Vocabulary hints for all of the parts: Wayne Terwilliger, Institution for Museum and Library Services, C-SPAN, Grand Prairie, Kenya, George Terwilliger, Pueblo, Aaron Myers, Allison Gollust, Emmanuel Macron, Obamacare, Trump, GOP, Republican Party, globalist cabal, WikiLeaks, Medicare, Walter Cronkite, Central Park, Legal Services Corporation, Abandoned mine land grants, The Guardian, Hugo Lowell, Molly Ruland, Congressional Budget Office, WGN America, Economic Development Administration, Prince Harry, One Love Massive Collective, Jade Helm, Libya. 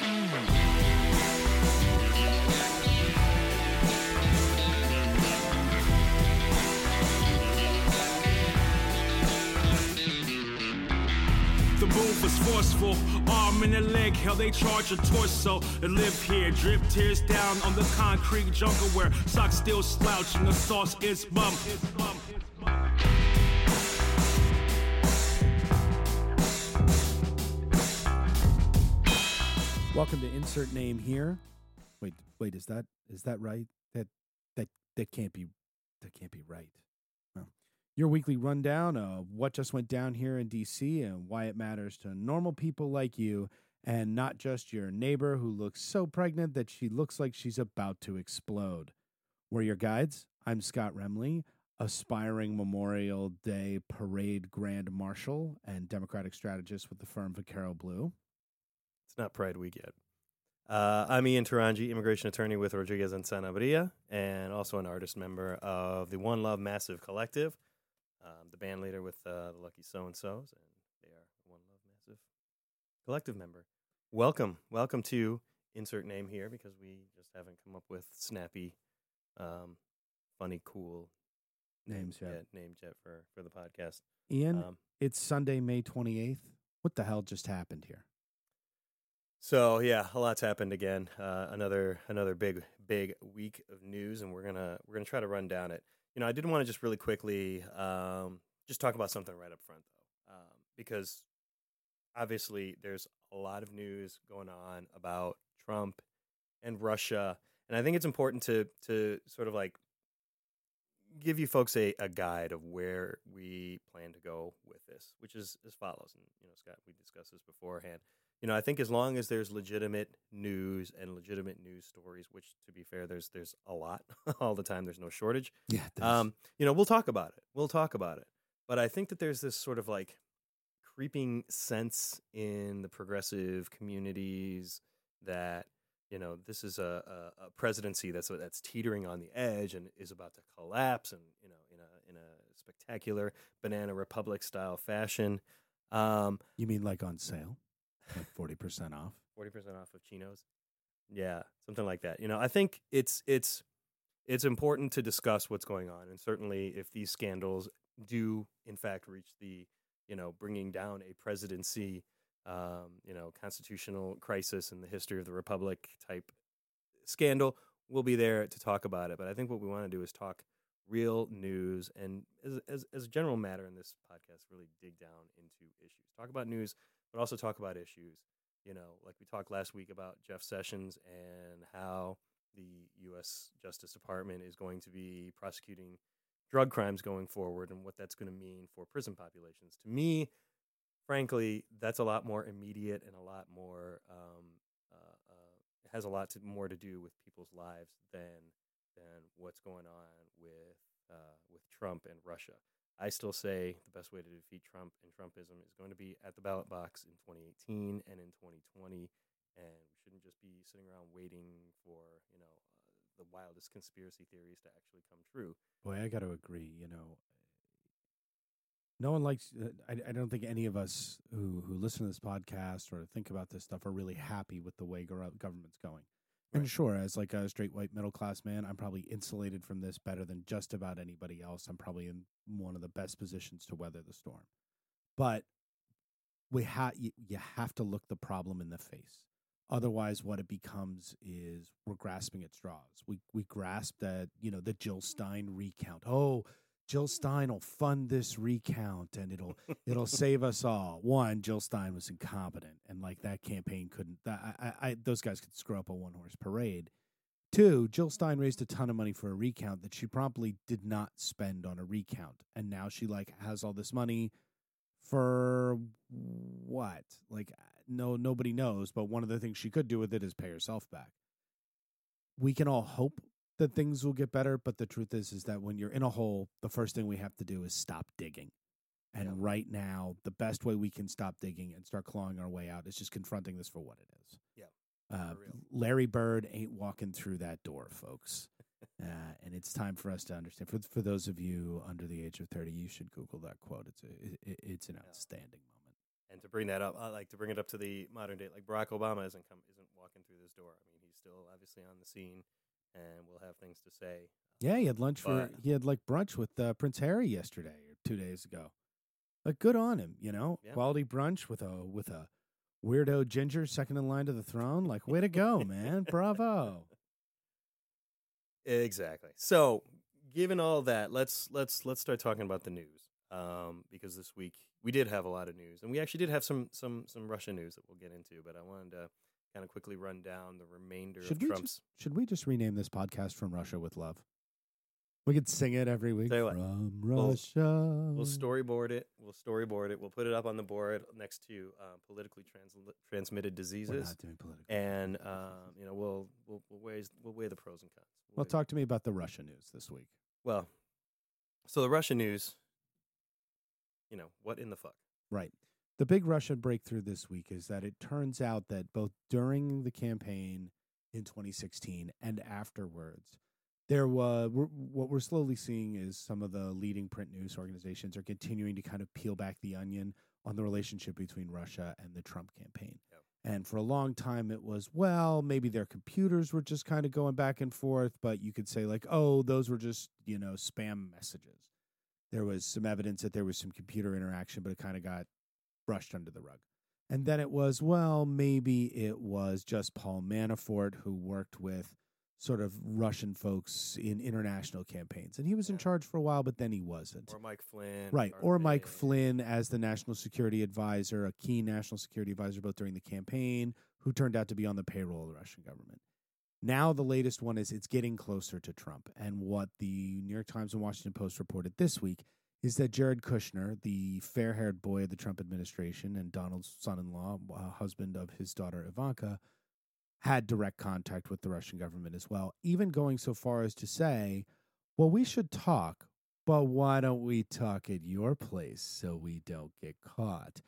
The move was forceful, arm and a leg, hell they charge a torso and live here. Drip tears down on the concrete jungle where socks still slouching, the sauce is bump. Welcome to Insert Name Here. Wait, is that right? That can't be right. Your weekly rundown of what just went down here in D.C. and why it matters to normal people like you and not just your neighbor who looks so pregnant that she looks like she's about to explode. We're your guides. I'm Scott Remley, aspiring Memorial Day Parade Grand Marshal and Democratic strategist with the firm Vaccaro Blue. It's not Pride Week yet. I'm Ian Taranji, immigration attorney with Rodriguez and Santa Maria, and also an artist member of the One Love Massive Collective. The band leader with the Lucky So-and-So's, and they are One Love Massive Collective member. Welcome to Insert Name Here, because we just haven't come up with snappy, funny, cool names yet for the podcast. Ian, it's Sunday, May 28th. What the hell just happened here? So yeah, a lot's happened again. Another big week of news, and we're gonna try to run down it. You know, I did want to just really quickly just talk about something right up front, though, because obviously there's a lot of news going on about Trump and Russia, and I think it's important to sort of like give you folks a guide of where we plan to go with this, which is as follows. And, you know, Scott, we discussed this beforehand. You know, I think as long as there's legitimate news and legitimate news stories, which, to be fair, there's a lot all the time. There's no shortage. Yeah. You know, we'll talk about it. But I think that there's this sort of like creeping sense in the progressive communities that, you know, this is a presidency that's teetering on the edge and is about to collapse, and, you know, in a spectacular banana republic style fashion. You mean like on sale? Like 40% off? 40% off of Chinos? Yeah, something like that. You know, I think it's important to discuss what's going on, and certainly if these scandals do in fact reach the, you know, bringing down a presidency, you know, constitutional crisis in the history of the republic type scandal, we'll be there to talk about it. But I think what we want to do is talk real news, and as a general matter in this podcast, really dig down into issues. Talk about news, but also talk about issues. You know, like we talked last week about Jeff Sessions and how the U.S. Justice Department is going to be prosecuting drug crimes going forward and what that's going to mean for prison populations. To me, frankly, that's a lot more immediate and a lot more has a lot more to do with people's lives than what's going on with Trump and Russia. I still say the best way to defeat Trump and Trumpism is going to be at the ballot box in 2018 and in 2020, and we shouldn't just be sitting around waiting for, you know, the wildest conspiracy theories to actually come true. Boy, I got to agree. You know, no one likes. I don't think any of us who listen to this podcast or think about this stuff are really happy with the way government's going. Right. And sure, as like a straight white middle class man, I'm probably insulated from this better than just about anybody else. I'm probably in one of the best positions to weather the storm. But you have to look the problem in the face. Otherwise, what it becomes is we're grasping at straws. We grasp that, you know, the Jill Stein recount. Oh, Jill Stein will fund this recount and it'll save us all. One, Jill Stein was incompetent, and like that campaign couldn't. Those guys could screw up a one-horse parade. Two, Jill Stein raised a ton of money for a recount that she promptly did not spend on a recount, and now she like has all this money for what? Like nobody knows. But one of the things she could do with it is pay herself back. We can all hope that things will get better, but the truth is that when you're in a hole, the first thing we have to do is stop digging. And yeah. Right now, the best way we can stop digging and start clawing our way out is just confronting this for what it is. Yeah, Larry Bird ain't walking through that door, folks. And it's time for us to understand. For those of you under the age of 30, you should Google that quote. It's an outstanding moment. And to bring that up, to bring it up to the modern day, like Barack Obama isn't walking through this door. I mean, he's still obviously on the scene, and we'll have things to say. Yeah, he had brunch with Prince Harry yesterday or 2 days ago. Like, good on him, you know. Yeah. Quality brunch with a weirdo ginger second in line to the throne. Like, way to go, man! Bravo. Exactly. So, given all that, let's start talking about the news. Because this week we did have a lot of news, and we actually did have some Russia news that we'll get into, but I wanted to kind of quickly run down the remainder of Trump's. Should we just rename this podcast From Russia with Love? We could sing it every week. From Russia. We'll storyboard it. We'll put it up on the board next to politically transmitted diseases. We're not doing political. And we'll weigh the pros and cons. Talk to me about the Russia news this week. Well, so the Russia news. You know, what in the fuck? Right. The big Russian breakthrough this week is that it turns out that both during the campaign in 2016 and afterwards, there was what we're slowly seeing is some of the leading print news organizations are continuing to kind of peel back the onion on the relationship between Russia and the Trump campaign. Yep. And for a long time, it was, well, maybe their computers were just kind of going back and forth, but you could say like, oh, those were just, you know, spam messages. There was some evidence that there was some computer interaction, but it kind of got brushed under the rug. And then it was, well, maybe it was just Paul Manafort who worked with sort of Russian folks in international campaigns. And he was in charge for a while, but then he wasn't. Or Mike Flynn. Right, Mike Flynn as the national security advisor, a key national security advisor both during the campaign, who turned out to be on the payroll of the Russian government. Now the latest one is it's getting closer to Trump. And what the New York Times and Washington Post reported this week is that Jared Kushner, the fair-haired boy of the Trump administration and Donald's son-in-law, husband of his daughter Ivanka, had direct contact with the Russian government as well, even going so far as to say, well, we should talk, but why don't we talk at your place so we don't get caught?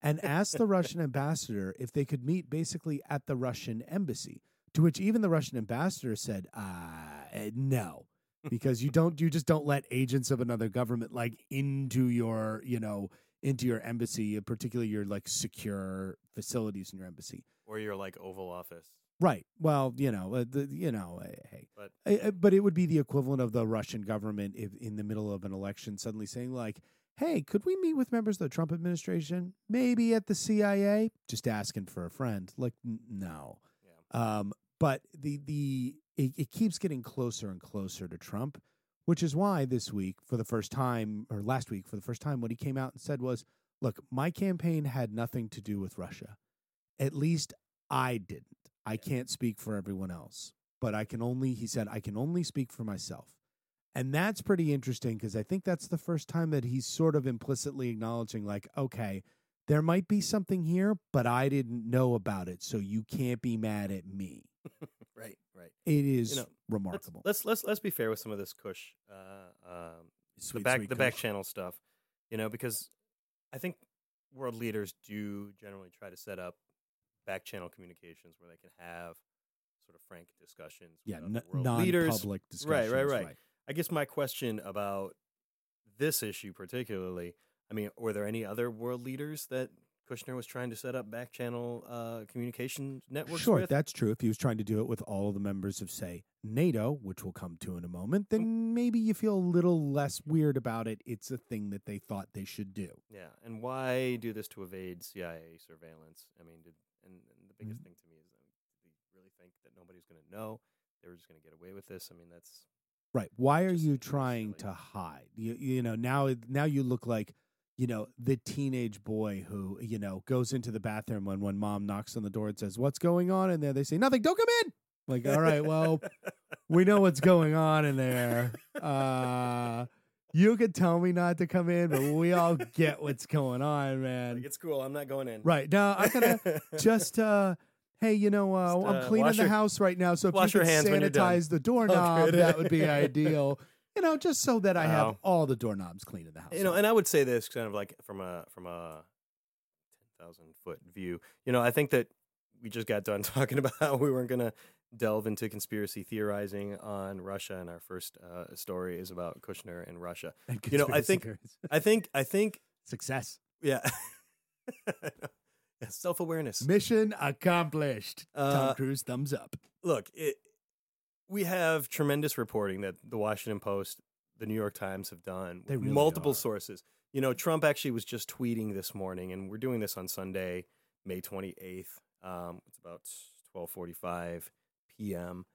And asked the Russian ambassador if they could meet basically at the Russian embassy. To which even the Russian ambassador said, no, because you just don't let agents of another government like into your embassy, particularly your like secure facilities in your embassy or your like Oval Office. Right. Well, hey, but it would be the equivalent of the Russian government if in the middle of an election suddenly saying like, hey, could we meet with members of the Trump administration? Maybe at the CIA, just asking for a friend. Like, no. But it keeps getting closer and closer to Trump, which is why last week for the first time, what he came out and said was, look, my campaign had nothing to do with Russia. At least I didn't. I can't speak for everyone else, but I can only speak for myself. And that's pretty interesting because I think that's the first time that he's sort of implicitly acknowledging like, okay, there might be something here, but I didn't know about it, so you can't be mad at me. Right. It is remarkable. Let's be fair with some of this Kush, back channel stuff, because I think world leaders do generally try to set up back channel communications where they can have sort of frank discussions. Yeah, non-public discussions. Right. I guess my question about this issue particularly. I mean, were there any other world leaders that Kushner was trying to set up back-channel communication networks with? Sure, that's true. If he was trying to do it with all of the members of, say, NATO, which we'll come to in a moment, then maybe you feel a little less weird about it. It's a thing that they thought they should do. Yeah, and why do this to evade CIA surveillance? I mean, the biggest thing to me is, do you really think that nobody's going to know? They were just going to get away with this? I mean, that's... Right. Why are you trying to hide? Now you look like... the teenage boy who, goes into the bathroom when mom knocks on the door and says, what's going on in there? They say, nothing, don't come in. Like, all right, well, we know what's going on in there. You could tell me not to come in, but we all get what's going on, man. Like, it's cool. I'm not going in. Right. No, I'm going to just... hey, I'm cleaning the house right now, so if you could sanitize the doorknob, that would be ideal. Just so that I have all the doorknobs clean in the house. And I would say this kind of like from a 10,000-foot view. I think that we just got done talking about how we weren't going to delve into conspiracy theorizing on Russia, and our first story is about Kushner and Russia. And I think success. Yeah. Self-awareness. Mission accomplished. Tom Cruise, thumbs up. Look, we have tremendous reporting that the Washington Post, the New York Times have done. They really multiple are. Sources. You know, Trump actually was just tweeting this morning, and we're doing this on Sunday, May 28th. It's about 12:45 p.m.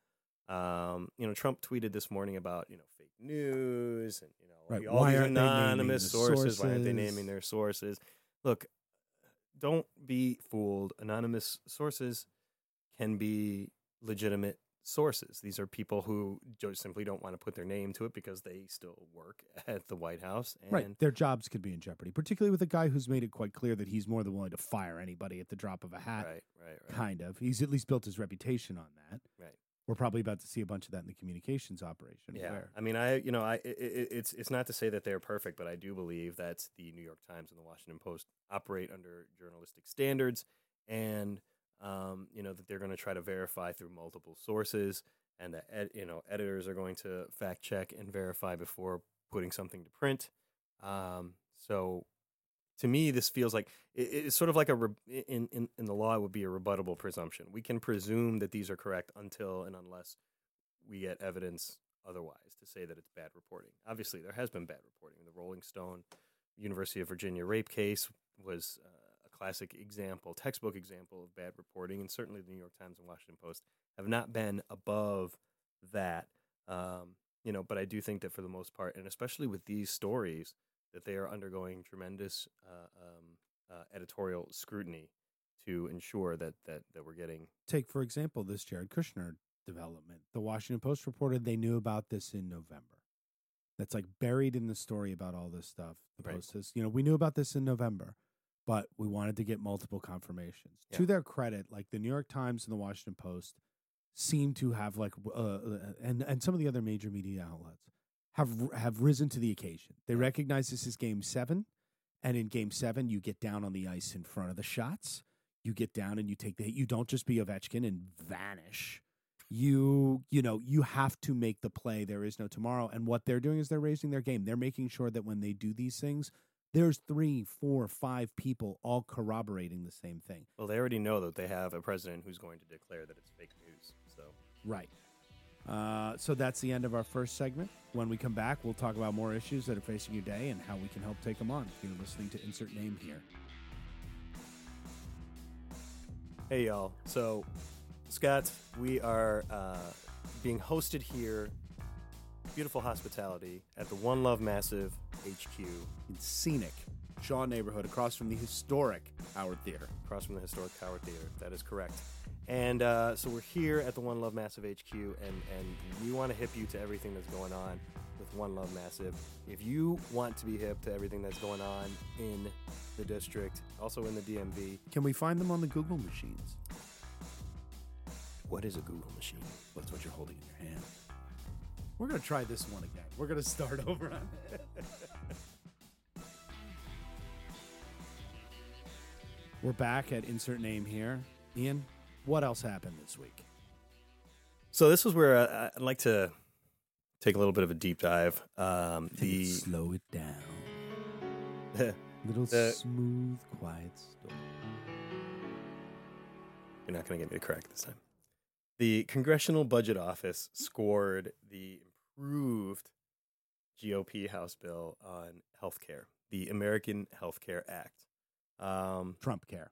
You know, Trump tweeted this morning about, you know, fake news and, you know, right. all these anonymous sources. Why aren't they naming their sources? Look, don't be fooled. Anonymous sources can be legitimate sources. These are people who just simply don't want to put their name to it because they still work at the White House. And right. Their jobs could be in jeopardy, particularly with a guy who's made it quite clear that he's more than willing to fire anybody at the drop of a hat. Right. Kind of. He's at least built his reputation on that. Right. We're probably about to see a bunch of that in the communications operation. Yeah, where... I mean, it's not to say that they're perfect, but I do believe that the New York Times and the Washington Post operate under journalistic standards, and you know that they're going to try to verify through multiple sources, and that editors are going to fact check and verify before putting something to print. So, to me, this feels like it's sort of like in the law it would be a rebuttable presumption. We can presume that these are correct until and unless we get evidence otherwise to say that it's bad reporting. Obviously, there has been bad reporting. The Rolling Stone University of Virginia rape case was a classic example, textbook example of bad reporting, and certainly the New York Times and Washington Post have not been above that. You know, but I do think that for the most part, and especially with these stories, that they are undergoing tremendous editorial scrutiny to ensure that we're getting. Take, for example, this Jared Kushner development. The Washington Post reported they knew about this in November. That's like buried in the story about all this stuff. The Post says, you know, we knew about this in November, but we wanted to get multiple confirmations. Yeah. To their credit, like the New York Times and the Washington Post seem to have like, and some of the other major media outlets, have risen to the occasion. They recognize this is Game 7, and in Game 7, you get down on the ice in front of the shots. You get down and you take the hit. You don't just be Ovechkin and vanish. You have to make the play. There is no tomorrow. And what they're doing is they're raising their game. They're making sure that when they do these things, there's 3, 4, 5 people all corroborating the same thing. Well, they already know that they have a president who's going to declare that it's fake news. So right. So that's the end of our first segment. When we come back, we'll talk about more issues that are facing your day and how we can help take them on. If you're listening to Insert Name here. Hey, y'all. So, Scott, we are being hosted here. Beautiful hospitality at the One Love Massive HQ. In scenic Shaw neighborhood across from the historic Howard Theater. Across from the historic Howard Theater. That is correct. And so we're here at the One Love Massive HQ, and we want to hip you to everything that's going on with One Love Massive. If you want to be hip to everything that's going on in the district, also in the DMV. Can we find them on the Google machines? What is a Google machine? That's what you're holding in your hand. We're going to try this one again. We're going to start over on it. We're back at Insert Name here. Ian? What else happened this week? So this is where I'd like to take a little bit of a deep dive. Slow it down. Smooth, quiet story. You're not going to get me to crack this time. The Congressional Budget Office scored the improved GOP House bill on health care, the American Health Care Act. Trump care.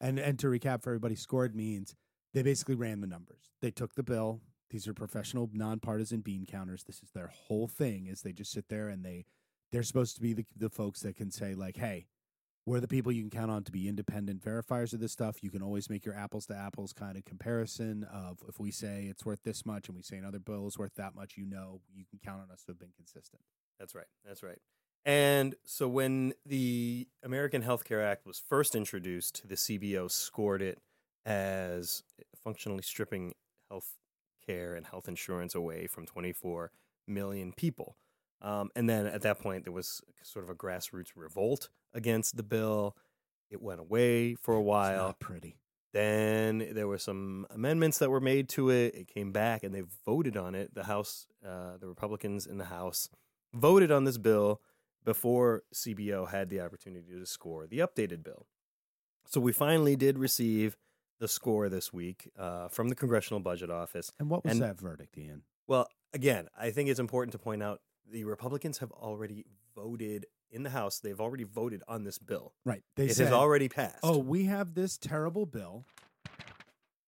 And to recap for everybody, scored means they basically ran the numbers. They took the bill. These are professional, nonpartisan bean counters. This is their whole thing is they just sit there and they're supposed to be the folks that can say like, hey, we're the people you can count on to be independent verifiers of this stuff. You can always make your apples to apples kind of comparison of if we say it's worth this much and we say another bill is worth that much, you know, you can count on us to have been consistent. That's right. And so when the American Health Care Act was first introduced, the CBO scored it as functionally stripping health care and health insurance away from 24 million people. And then at that point, there was sort of a grassroots revolt against the bill. It went away for a while. It's not pretty. Then there were some amendments that were made to it. It came back and they voted on it. The House, the Republicans in the House voted on this bill. before CBO had the opportunity to score the updated bill. So we finally did receive the score this week from the Congressional Budget Office. And what was that verdict, Ian? Well, again, I think it's important to point out the Republicans have already voted in the House. They've already voted on this bill. Right. It has already passed. Oh, we have this terrible bill,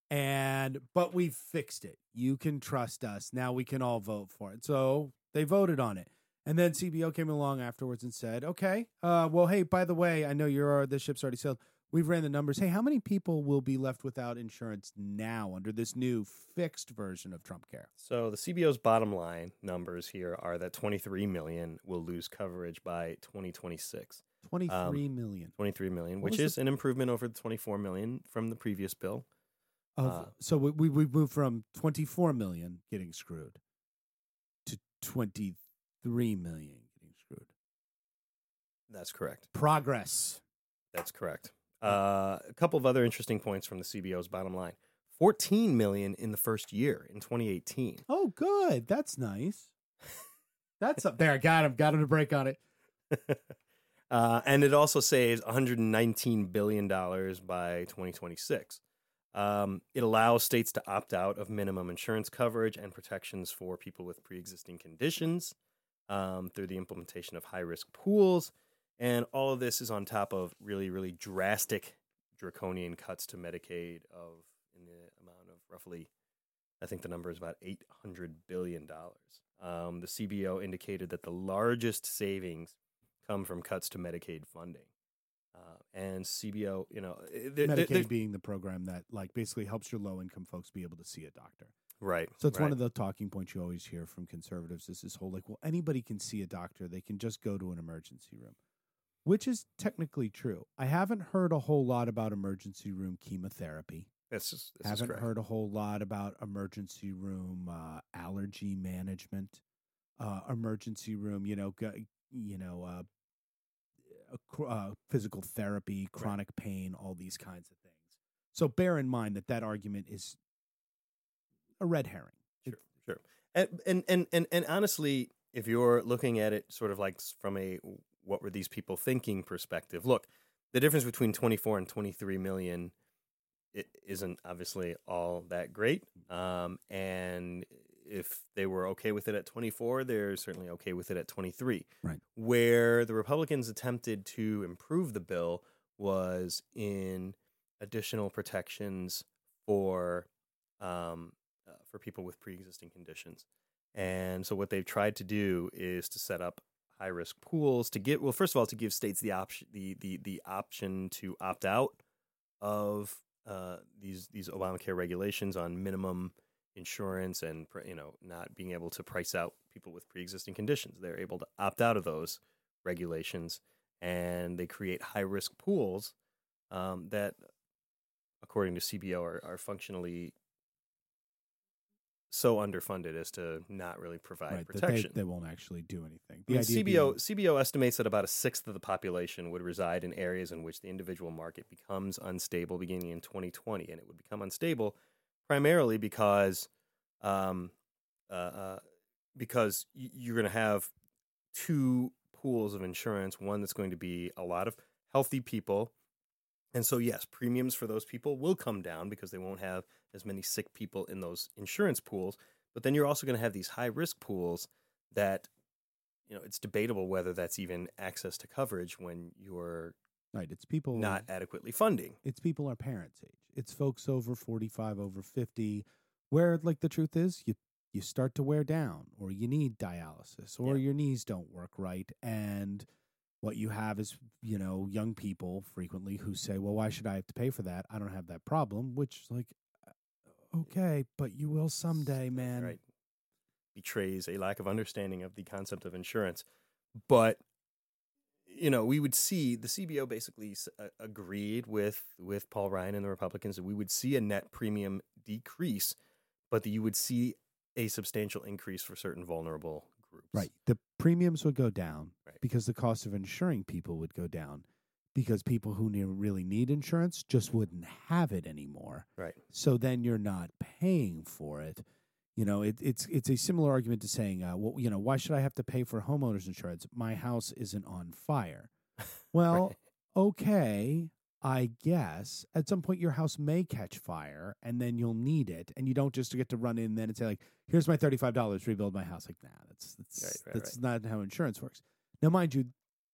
but we've fixed it. You can trust us. Now we can all vote for it. So they voted on it. And then CBO came along afterwards and said, okay, well, hey, by the way, I know this ship's already sailed. We've ran the numbers. Hey, how many people will be left without insurance now under this new fixed version of Trump Care? So the CBO's bottom line numbers here are that 23 million will lose coverage by 2026. 23 million, which is an improvement over the 24 million from the previous bill. So we moved from 24 million getting screwed to 23 million getting screwed. That's correct. Progress. That's correct. A couple of other interesting points from the CBO's bottom line. 14 million in the first year in 2018. Oh, good. That's nice. That's up there. Got him to break on it. And it also saves $119 billion by 2026. It allows states to opt out of minimum insurance coverage and protections for people with pre-existing conditions through the implementation of high-risk pools. And all of this is on top of really, really drastic draconian cuts to Medicaid in the amount of roughly, I think the number is about $800 billion. The CBO indicated that the largest savings come from cuts to Medicaid funding. And CBO, Medicaid being the program that basically helps your low-income folks be able to see a doctor. Right. So it's one of the talking points you always hear from conservatives is this whole anybody can see a doctor. They can just go to an emergency room. Which is technically true. I haven't heard a whole lot about emergency room chemotherapy. Haven't heard a whole lot about emergency room allergy management, emergency room, physical therapy, chronic pain, all these kinds of things. So bear in mind that argument is a red herring. Sure. And honestly, if you're looking at it sort of from a what were these people thinking perspective. Look, the difference between 24 and 23 million it isn't obviously all that great. And if they were okay with it at 24, they're certainly okay with it at 23. Right. Where the Republicans attempted to improve the bill was in additional protections for people with pre-existing conditions. And so what they've tried to do is to set up high-risk pools to give states the option to opt out of these Obamacare regulations on minimum insurance and not being able to price out people with pre-existing conditions. They're able to opt out of those regulations, and they create high-risk pools that, according to CBO, are functionally so underfunded as to not really provide protection. They won't actually do anything. CBO estimates that about a sixth of the population would reside in areas in which the individual market becomes unstable beginning in 2020. And it would become unstable primarily because you're going to have two pools of insurance, one that's going to be a lot of healthy people. And so, yes, premiums for those people will come down because they won't have as many sick people in those insurance pools. But then you're also going to have these high-risk pools that, it's debatable whether that's even access to coverage when you're it's people not adequately funding. It's people our parents' age. It's folks over 45, over 50, where, the truth is, you start to wear down, or you need dialysis, or your knees don't work right, and what you have is, young people frequently who say, well, why should I have to pay for that? I don't have that problem, which is okay, but you will someday, man. Right. Betrays a lack of understanding of the concept of insurance. But, we would see the CBO basically agreed with Paul Ryan and the Republicans that we would see a net premium decrease, but that you would see a substantial increase for certain vulnerable groups. Right. The premiums would go down because the cost of insuring people would go down because people who really need insurance just wouldn't have it anymore. Right. So then you're not paying for it. You know, it's a similar argument to saying, well, you know, why should I have to pay for homeowners insurance? My house isn't on fire. Well, right. Okay, I guess at some point your house may catch fire and then you'll need it. And you don't just get to run in then and say, like, here's my $35, rebuild my house. Like, nah, that's not how insurance works. Now, mind you,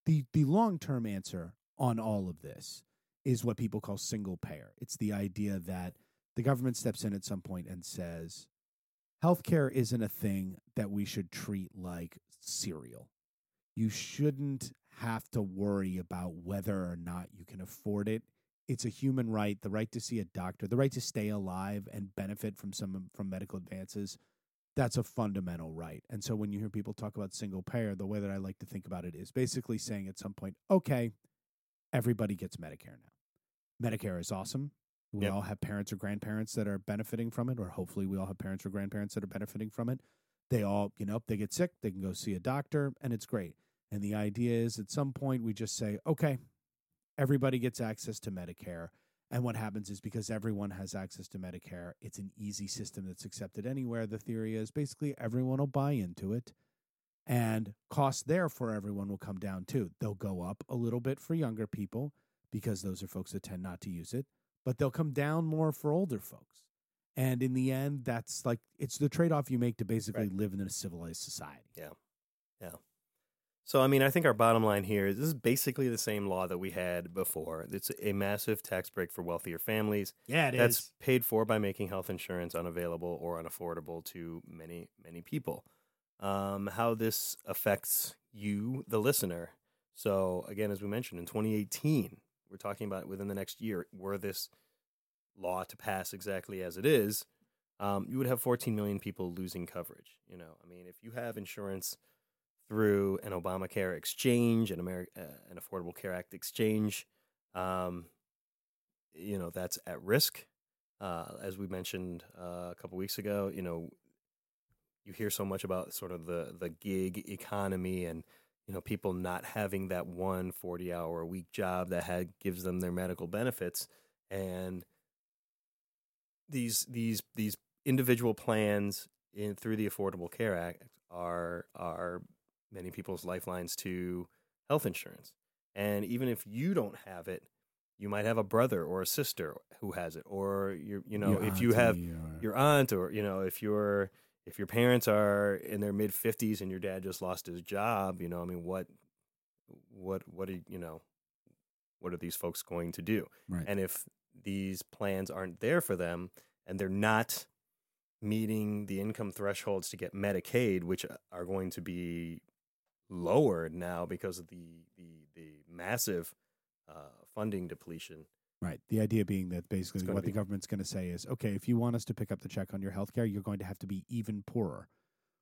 the long-term answer on all of this is what people call single payer. It's the idea that the government steps in at some point and says, healthcare isn't a thing that we should treat like cereal. You shouldn't have to worry about whether or not you can afford it. It's a human right, the right to see a doctor, the right to stay alive and benefit from medical advances. That's a fundamental right. And so when you hear people talk about single payer, the way that I like to think about it is basically saying at some point, okay, everybody gets Medicare now. Medicare is awesome. We all have parents or grandparents that are benefiting from it, or hopefully we all have parents or grandparents that are benefiting from it. They all, you know, they get sick, they can go see a doctor, and it's great. And the idea is at some point we just say, okay, everybody gets access to Medicare. And what happens is because everyone has access to Medicare, it's an easy system that's accepted anywhere. The theory is basically everyone will buy into it, and costs there for everyone will come down too. They'll go up a little bit for younger people because those are folks that tend not to use it, but they'll come down more for older folks. And in the end, that's like, it's the trade-off you make to basically live in a civilized society. Yeah. Yeah. So, I mean, I think our bottom line here is this is basically the same law that we had before. It's a massive tax break for wealthier families. Yeah, it is. That's paid for by making health insurance unavailable or unaffordable to many, many people. How this affects you, the listener. So, again, as we mentioned, in 2018, we're talking about within the next year, were this law to pass exactly as it is, you would have 14 million people losing coverage. You know, I mean, if you have insurance through an Obamacare exchange, an Affordable Care Act exchange, you know, that's at risk. As we mentioned a couple weeks ago, you know, you hear so much about sort of the gig economy and, you know, people not having that one 40-hour-a-week job that gives them their medical benefits. And these individual plans through the Affordable Care Act are many people's lifelines to health insurance. And even if you don't have it, you might have a brother or a sister who has it, or your aunt, or you know, if your parents are in their mid-50s and your dad just lost his job, you know, I mean, what are these folks going to do? Right. And if these plans aren't there for them and they're not meeting the income thresholds to get Medicaid, which are going to be lowered now because of the massive funding depletion. Right. The idea being that basically what the government's going to say is, okay, if you want us to pick up the check on your healthcare, you're going to have to be even poorer.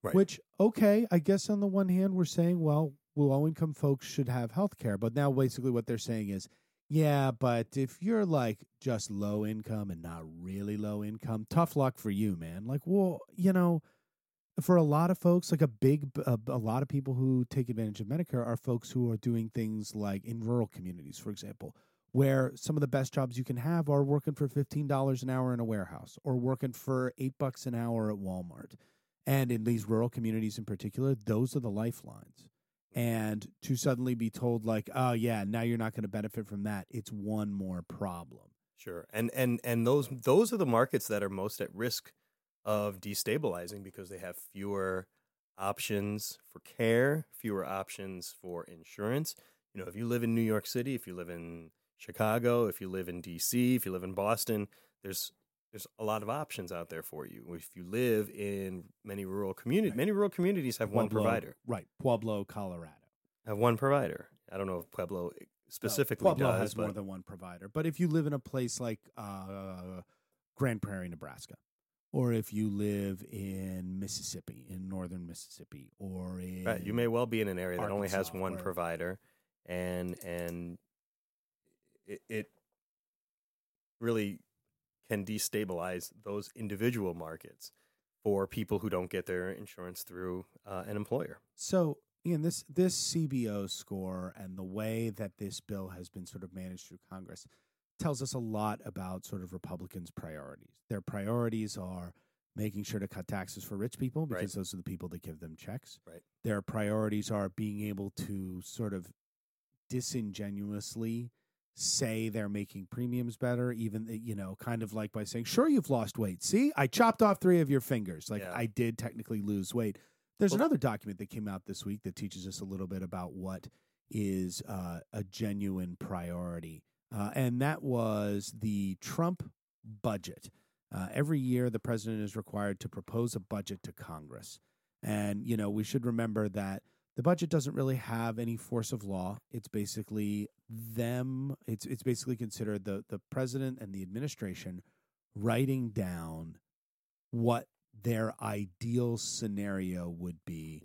Right. Which, okay, I guess on the one hand, we're saying, well, low-income folks should have healthcare. But now basically what they're saying is, yeah, but if you're like just low income and not really low income, tough luck for you, man. Like, well, you know, for a lot of folks, like a lot of people who take advantage of Medicare are folks who are doing things like in rural communities, for example, where some of the best jobs you can have are working for $15 an hour in a warehouse or working for $8 an hour at Walmart. And in these rural communities in particular, those are the lifelines. And to suddenly be told, like, oh, yeah, now you're not going to benefit from that. It's one more problem. Sure. And those are the markets that are most at risk of destabilizing because they have fewer options for care, fewer options for insurance. You know, if you live in New York City, if you live in Chicago, if you live in D.C., if you live in Boston, there's a lot of options out there for you. If you live in many rural communities, right. Many rural communities have one provider. Right. Pueblo, Colorado. Have one provider. I don't know if Pueblo specifically Pueblo has more than one provider. But if you live in a place like Grand Prairie, Nebraska, or if you live in Mississippi, in northern Mississippi, or in you may well be in an area that Arkansas, only has one provider, and it really can destabilize those individual markets for people who don't get their insurance through an employer. So, Ian, this CBO score and the way that this bill has been sort of managed through Congress tells us a lot about sort of Republicans' priorities. Their priorities are making sure to cut taxes for rich people because those are the people that give them checks. Right. Their priorities are being able to sort of disingenuously say they're making premiums better, even, you know, kind of like by saying, sure, you've lost weight. See, I chopped off 3 of your fingers. Like, I did technically lose weight. There's another document that came out this week that teaches us a little bit about what is a genuine priority. And that was the Trump budget. Every year, the president is required to propose a budget to Congress. And, you know, we should remember that the budget doesn't really have any force of law. It's basically them. It's basically considered the president and the administration writing down what their ideal scenario would be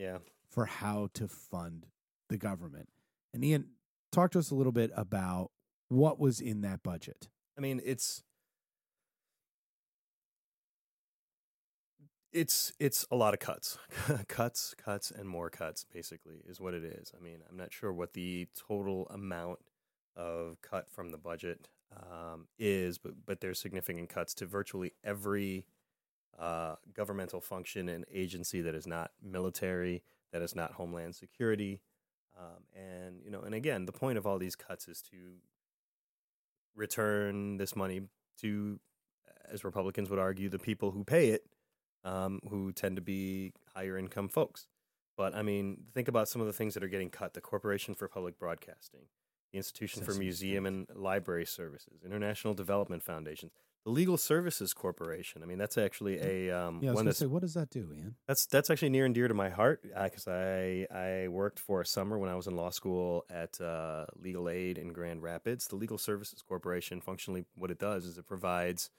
for how to fund the government. And Ian, talk to us a little bit about what was in that budget. I mean, it's a lot of cuts, cuts, and more cuts, basically, is what it is. I mean, I'm not sure what the total amount of cut from the budget is, but there's significant cuts to virtually every governmental function and agency that is not military, that is not Homeland Security. And, you know, and again, the point of all these cuts is to return this money to, as Republicans would argue, the people who pay it, who tend to be higher income folks. But I mean, think about some of the things that are getting cut: the Corporation for Public Broadcasting, the Institution for Museum and Library Services, International Development Foundations, the Legal Services Corporation. I mean, that's actually a yeah. I was going to say, what does that do, Ian? That's actually near and dear to my heart because I worked for a summer when I was in law school at Legal Aid in Grand Rapids. The Legal Services Corporation, functionally, what it does is it provides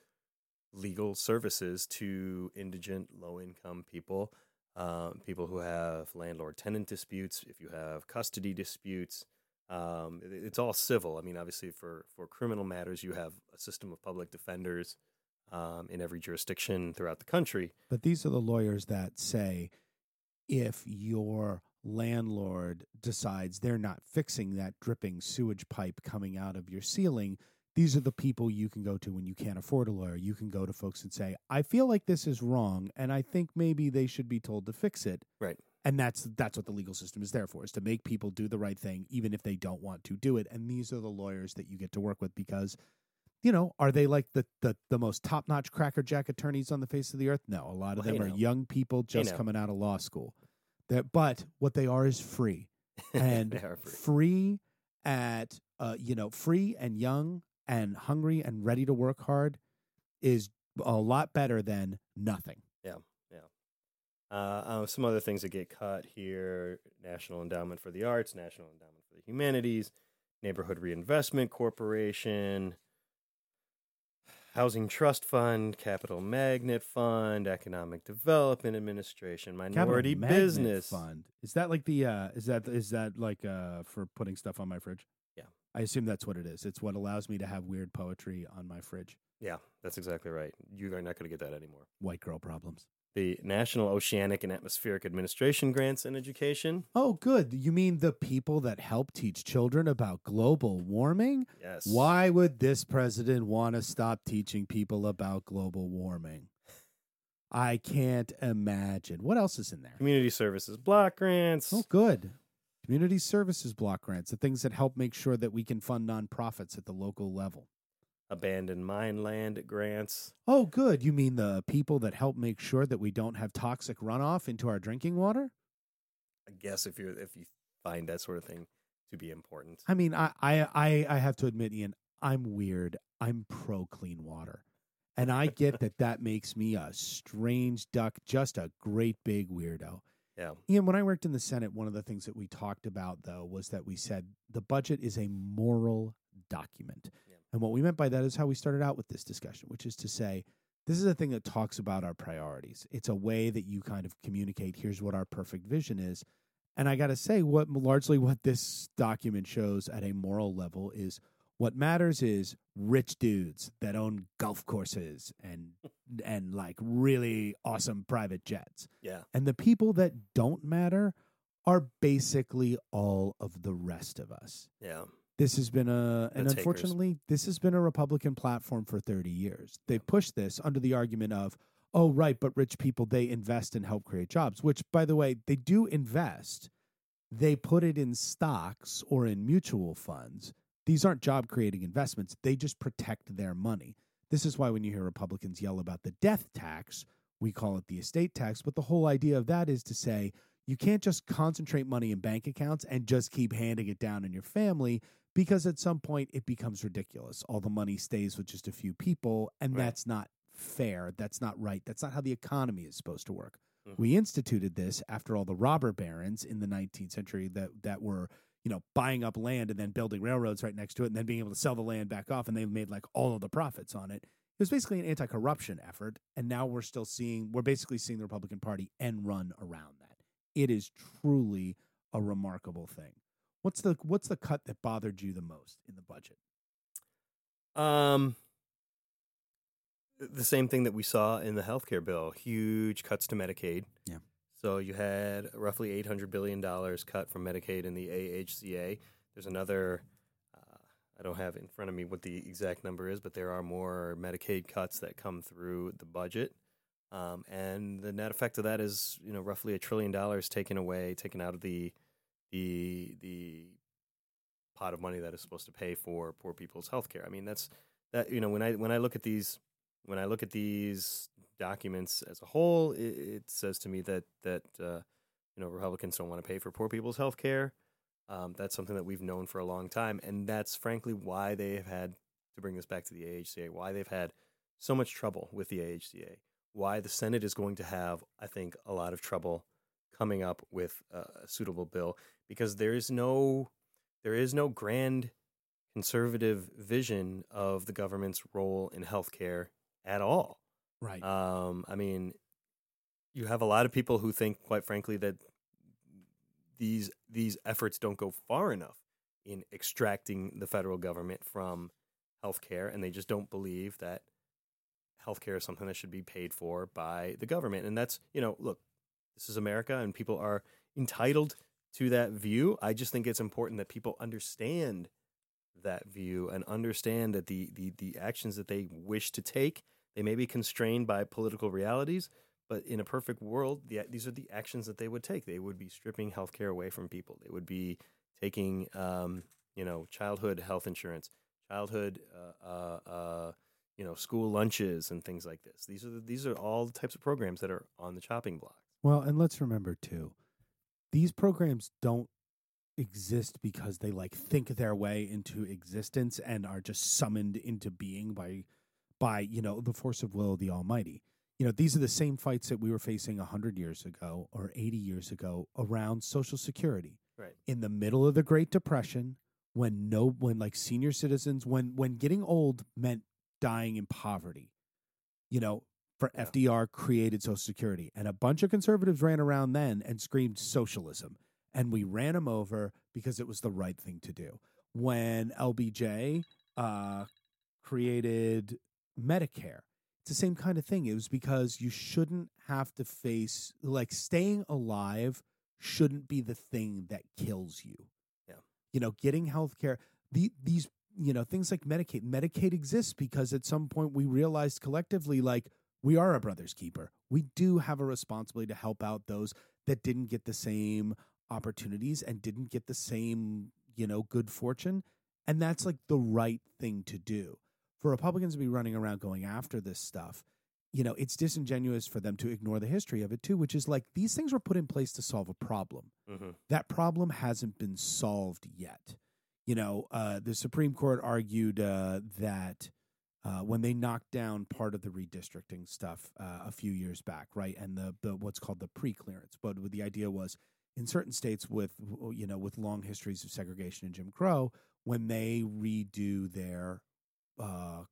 legal services to indigent, low-income people, people who have landlord-tenant disputes, if you have custody disputes. It's all civil. I mean, obviously, for criminal matters, you have a system of public defenders in every jurisdiction throughout the country. But these are the lawyers that say, if your landlord decides they're not fixing that dripping sewage pipe coming out of your ceiling, these are the people you can go to when you can't afford a lawyer. You can go to folks and say, I feel like this is wrong, and I think maybe they should be told to fix it. Right. And that's what the legal system is there for, is to make people do the right thing, even if they don't want to do it. And these are the lawyers that you get to work with because, you know, are they like the most top-notch crackerjack attorneys on the face of the earth? No, a lot of them are young people just coming out of law school. But what they are is free. And free and young and hungry and ready to work hard is a lot better than nothing. Yeah, yeah. Some other things that get cut here: National Endowment for the Arts, National Endowment for the Humanities, Neighborhood Reinvestment Corporation, Housing Trust Fund, Capital Magnet Fund, Economic Development Administration, Minority Business Fund. Is that like the for putting stuff on my fridge? I assume that's what it is. It's what allows me to have weird poetry on my fridge. Yeah, that's exactly right. You are not going to get that anymore. White girl problems. The National Oceanic and Atmospheric Administration grants in education. Oh, good. You mean the people that help teach children about global warming? Yes. Why would this president want to stop teaching people about global warming? I can't imagine. What else is in there? Community services block grants. Oh, good. Community services block grants, the things that help make sure that we can fund nonprofits at the local level. Abandoned mine land grants. Oh, good. You mean the people that help make sure that we don't have toxic runoff into our drinking water? I guess if you find that sort of thing to be important. I mean, I have to admit, Ian, I'm weird. I'm pro clean water. And I get that makes me a strange duck, just a great big weirdo. Yeah. Ian, when I worked in the Senate, one of the things that we talked about, though, was that we said the budget is a moral document. Yeah. And what we meant by that is how we started out with this discussion, which is to say, this is a thing that talks about our priorities. It's a way that you kind of communicate, here's what our perfect vision is. And I got to say, what this document shows at a moral level is what matters is rich dudes that own golf courses and like really awesome private jets. Yeah. And the people that don't matter are basically all of the rest of us. Yeah. This has been unfortunately, this has been a Republican platform for 30 years. They pushed this under the argument of, oh, right, but rich people, they invest and help create jobs, which, by the way, they do invest. They put it in stocks or in mutual funds. These aren't job-creating investments. They just protect their money. This is why when you hear Republicans yell about the death tax, we call it the estate tax, but the whole idea of that is to say you can't just concentrate money in bank accounts and just keep handing it down in your family, because at some point it becomes ridiculous. All the money stays with just a few people, and right. That's not fair. That's not right. That's not how the economy is supposed to work. Mm-hmm. We instituted this after all the robber barons in the 19th century that were, buying up land and then building railroads right next to it and then being able to sell the land back off, and they made like all of the profits on it. It was basically an anti-corruption effort, and now we're basically seeing the Republican Party end run around that. It is truly a remarkable thing. What's the cut that bothered you the most in the budget? The same thing that we saw in the healthcare bill, huge cuts to Medicaid. Yeah. So you had roughly $800 billion cut from Medicaid in the AHCA. There's another, I don't have in front of me what the exact number is, but there are more Medicaid cuts that come through the budget. And the net effect of that is, roughly $1 trillion taken out of the pot of money that is supposed to pay for poor people's health care. I mean, when I look at these documents as a whole, it says to me that Republicans don't want to pay for poor people's health care. That's something that we've known for a long time, and that's frankly why they have had to bring this back to the AHCA. Why they've had so much trouble with the AHCA. Why the Senate is going to have, I think, a lot of trouble coming up with a suitable bill, because there is no grand conservative vision of the government's role in healthcare at all. Right. I mean, you have a lot of people who think, quite frankly, that these efforts don't go far enough in extracting the federal government from healthcare, and they just don't believe that healthcare is something that should be paid for by the government. And that's, look, this is America, and people are entitled to that view. I just think it's important that people understand that view and understand that the actions that they wish to take, they may be constrained by political realities, but in a perfect world, these are the actions that they would take. They would be stripping healthcare away from people. They would be taking, childhood health insurance, school lunches and things like this. These are all the types of programs that are on the chopping block. Well, and let's remember too, these programs don't exist because they think their way into existence and are just summoned into being by the force of will of the Almighty. These are the same fights that we were facing 100 years ago or 80 years ago around Social Security. Right. In the middle of the Great Depression, when senior citizens, when getting old meant dying in poverty, FDR created Social Security, and a bunch of conservatives ran around then and screamed socialism, and we ran them over because it was the right thing to do. When LBJ created Medicare, it's the same kind of thing. It was because you shouldn't have to face, staying alive shouldn't be the thing that kills you. Yeah. Getting health care, these things like Medicaid. Medicaid exists because at some point we realized collectively, we are a brother's keeper. We do have a responsibility to help out those that didn't get the same opportunities and didn't get the same, good fortune. And that's the right thing to do. For Republicans to be running around going after this stuff, it's disingenuous for them to ignore the history of it too, which is these things were put in place to solve a problem. Mm-hmm. That problem hasn't been solved yet. The Supreme Court argued that when they knocked down part of the redistricting stuff a few years back, right, and the what's called the pre-clearance, but the idea was in certain states with long histories of segregation and Jim Crow, when they redo their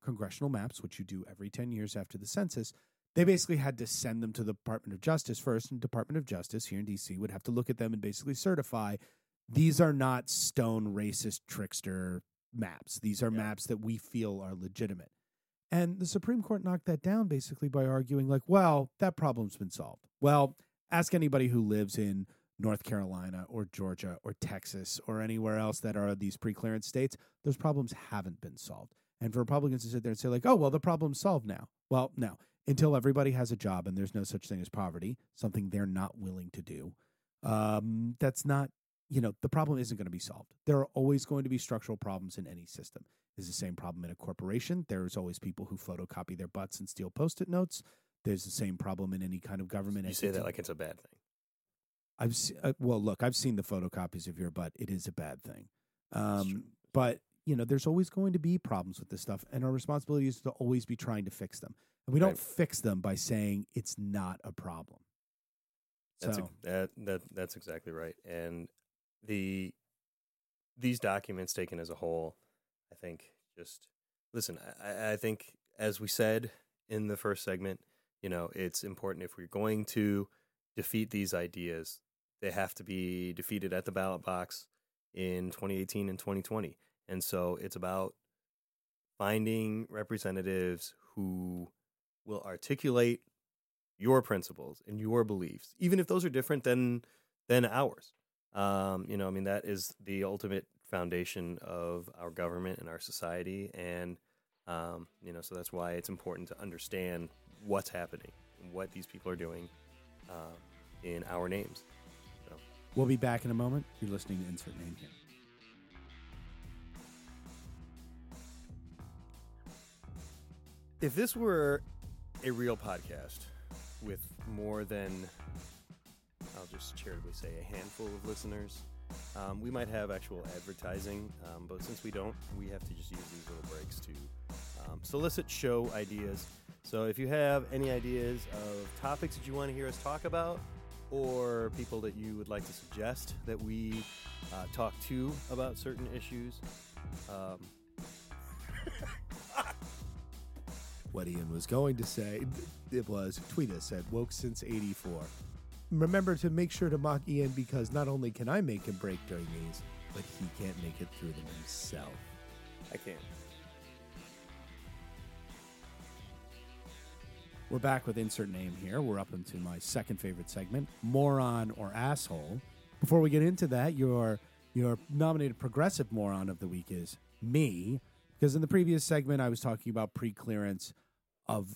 congressional maps, which you do every 10 years after the census, they basically had to send them to the Department of Justice first, and Department of Justice here in D.C. would have to look at them and basically certify these are not stone racist trickster maps. These are maps that we feel are legitimate. And the Supreme Court knocked that down basically by arguing well, that problem's been solved. Well, ask anybody who lives in North Carolina or Georgia or Texas or anywhere else that are these pre-clearance states. Those problems haven't been solved. And for Republicans to sit there and say the problem's solved now. Well, no. until everybody has a job and there's no such thing as poverty, something they're not willing to do, that's not, you know, the problem isn't going to be solved. There are always going to be structural problems in any system. There's the same problem in a corporation. There's always people who photocopy their butts and steal Post-it notes. There's the same problem in any kind of government. You say that like it's a bad thing. Well, look, I've seen the photocopies of your butt. It is a bad thing. But, you know, there's always going to be problems with this stuff, and our responsibility is to always be trying to fix them. And we don't fix them by saying it's not a problem. That's exactly right. And these documents taken as a whole, I think, just listen, I think, as we said in the first segment, you know, it's important if we're going to defeat these ideas, they have to be defeated at the ballot box in 2018 and 2020. And so it's about finding representatives who will articulate your principles and your beliefs, even if those are different than ours. You know, I mean, that is the ultimate foundation of our government and our society. And, you know, so that's why it's important to understand what's happening and what these people are doing in our names. So. We'll be back in a moment. You're listening to Insert Name Here. If this were a real podcast with more than, I'll just charitably say, a handful of listeners, we might have actual advertising, but since we don't, we have to just use these little breaks to solicit show ideas. So if you have any ideas of topics that you want to hear us talk about, or people that you would like to suggest that we talk to about certain issues, what Ian was going to say, it was, tweet us at wokesince84. Remember to make sure to mock Ian, because not only can I make him break during these, but he can't make it through them himself. I can't. We're back with Insert Name Here. We're up into my second favorite segment, Moron or Asshole. Before we get into that, your nominated progressive moron of the week is me. Because in the previous segment, I was talking about pre-clearance of